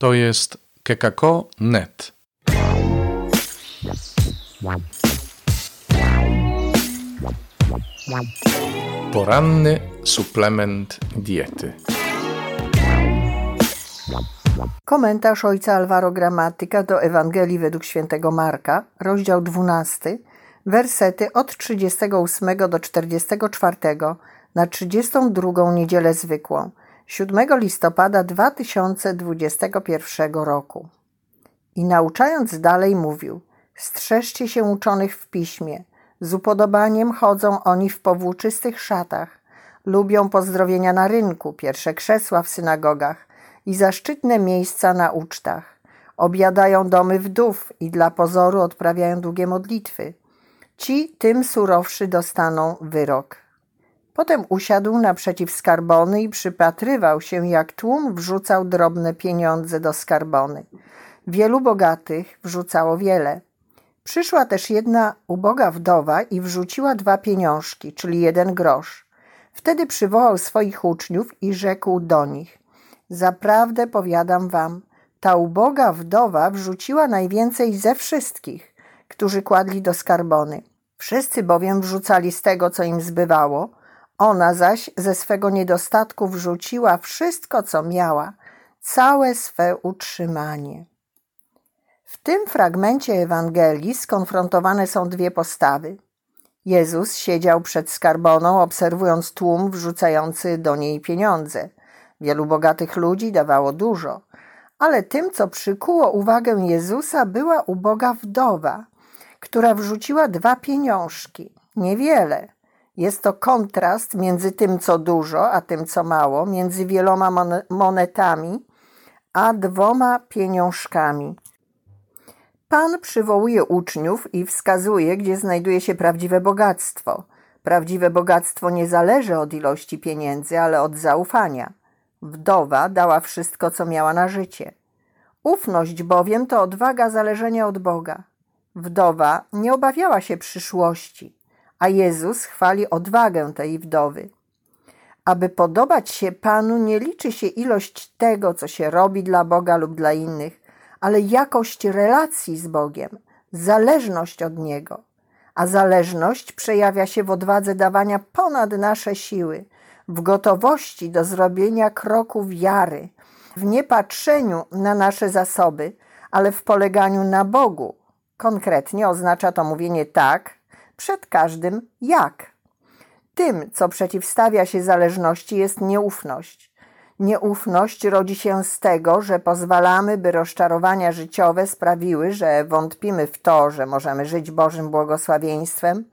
To jest kekako.net. Poranny suplement diety. Komentarz ojca Alvaro Gramatyka do Ewangelii według św. Marka, rozdział 12, wersety od 38 do 44 na 32 niedzielę zwykłą, 7 listopada 2021 roku. I nauczając dalej mówił: strzeżcie się uczonych w piśmie. Z upodobaniem chodzą oni w powłóczystych szatach, lubią pozdrowienia na rynku, pierwsze krzesła w synagogach i zaszczytne miejsca na ucztach. Objadają domy wdów i dla pozoru odprawiają długie modlitwy. Ci tym surowszy dostaną wyrok. Potem usiadł naprzeciw skarbony i przypatrywał się, jak tłum wrzucał drobne pieniądze do skarbony. Wielu bogatych wrzucało wiele. Przyszła też jedna uboga wdowa i wrzuciła 2 pieniążki, czyli 1 grosz. Wtedy przywołał swoich uczniów i rzekł do nich: zaprawdę powiadam wam, ta uboga wdowa wrzuciła najwięcej ze wszystkich, którzy kładli do skarbony. Wszyscy bowiem wrzucali z tego, co im zbywało. Ona zaś ze swego niedostatku wrzuciła wszystko, co miała, całe swe utrzymanie. W tym fragmencie Ewangelii skonfrontowane są 2 postawy. Jezus siedział przed skarboną, obserwując tłum wrzucający do niej pieniądze. Wielu bogatych ludzi dawało dużo, ale tym, co przykuło uwagę Jezusa, była uboga wdowa, która wrzuciła 2 pieniążki. Niewiele. Jest to kontrast między tym, co dużo, a tym, co mało, między wieloma monetami, a 2 pieniążkami. Pan przywołuje uczniów i wskazuje, gdzie znajduje się prawdziwe bogactwo. Prawdziwe bogactwo nie zależy od ilości pieniędzy, ale od zaufania. Wdowa dała wszystko, co miała na życie. Ufność bowiem to odwaga zależenia od Boga. Wdowa nie obawiała się przyszłości, a Jezus chwali odwagę tej wdowy. Aby podobać się Panu, nie liczy się ilość tego, co się robi dla Boga lub dla innych, ale jakość relacji z Bogiem, zależność od Niego. A zależność przejawia się w odwadze dawania ponad nasze siły, w gotowości do zrobienia kroku wiary, w niepatrzeniu na nasze zasoby, ale w poleganiu na Bogu. Konkretnie oznacza to mówienie tak przed każdym jak. Tym, co przeciwstawia się zależności, jest nieufność. Nieufność rodzi się z tego, że pozwalamy, by rozczarowania życiowe sprawiły, że wątpimy w to, że możemy żyć Bożym błogosławieństwem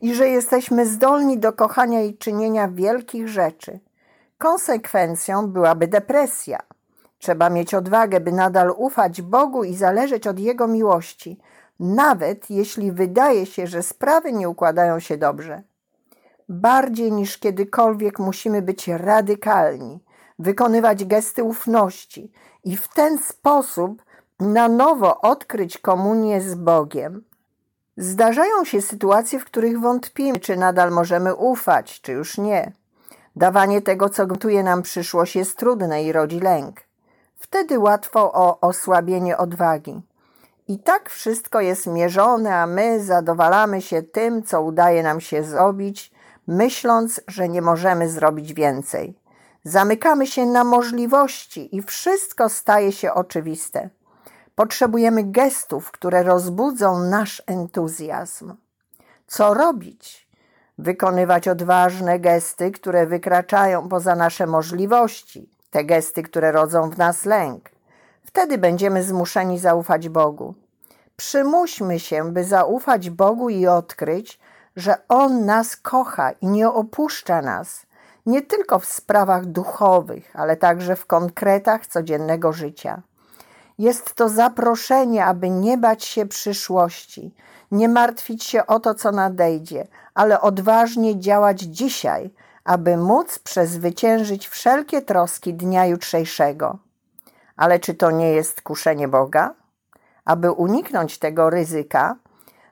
i że jesteśmy zdolni do kochania i czynienia wielkich rzeczy. Konsekwencją byłaby depresja. Trzeba mieć odwagę, by nadal ufać Bogu i zależeć od Jego miłości, nawet jeśli wydaje się, że sprawy nie układają się dobrze. Bardziej niż kiedykolwiek musimy być radykalni, wykonywać gesty ufności i w ten sposób na nowo odkryć komunię z Bogiem. Zdarzają się sytuacje, w których wątpimy, czy nadal możemy ufać, czy już nie. Dawanie tego, co gotuje nam przyszłość, jest trudne i rodzi lęk. Wtedy łatwo o osłabienie odwagi. I tak wszystko jest mierzone, a my zadowalamy się tym, co udaje nam się zrobić, myśląc, że nie możemy zrobić więcej. Zamykamy się na możliwości i wszystko staje się oczywiste. Potrzebujemy gestów, które rozbudzą nasz entuzjazm. Co robić? Wykonywać odważne gesty, które wykraczają poza nasze możliwości. Te gesty, które rodzą w nas lęk. Wtedy będziemy zmuszeni zaufać Bogu. Przymuśmy się, by zaufać Bogu i odkryć, że On nas kocha i nie opuszcza nas. Nie tylko w sprawach duchowych, ale także w konkretach codziennego życia. Jest to zaproszenie, aby nie bać się przyszłości, nie martwić się o to, co nadejdzie, ale odważnie działać dzisiaj, aby móc przezwyciężyć wszelkie troski dnia jutrzejszego. Ale czy to nie jest kuszenie Boga? Aby uniknąć tego ryzyka,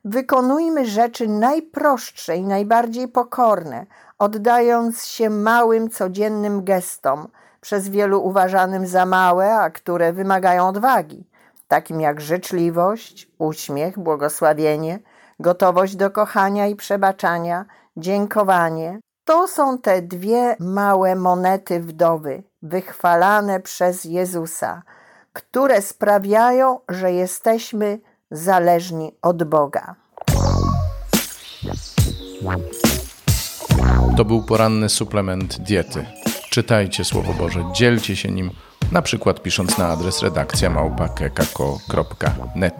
wykonujmy rzeczy najprostsze i najbardziej pokorne, oddając się małym, codziennym gestom, przez wielu uważanym za małe, a które wymagają odwagi, takim jak życzliwość, uśmiech, błogosławienie, gotowość do kochania i przebaczania, dziękowanie. To są te dwie małe monety wdowy, wychwalane przez Jezusa, które sprawiają, że jesteśmy zależni od Boga. To był poranny suplement diety. Czytajcie Słowo Boże, dzielcie się nim, na przykład pisząc na adres redakcja @kekako.net.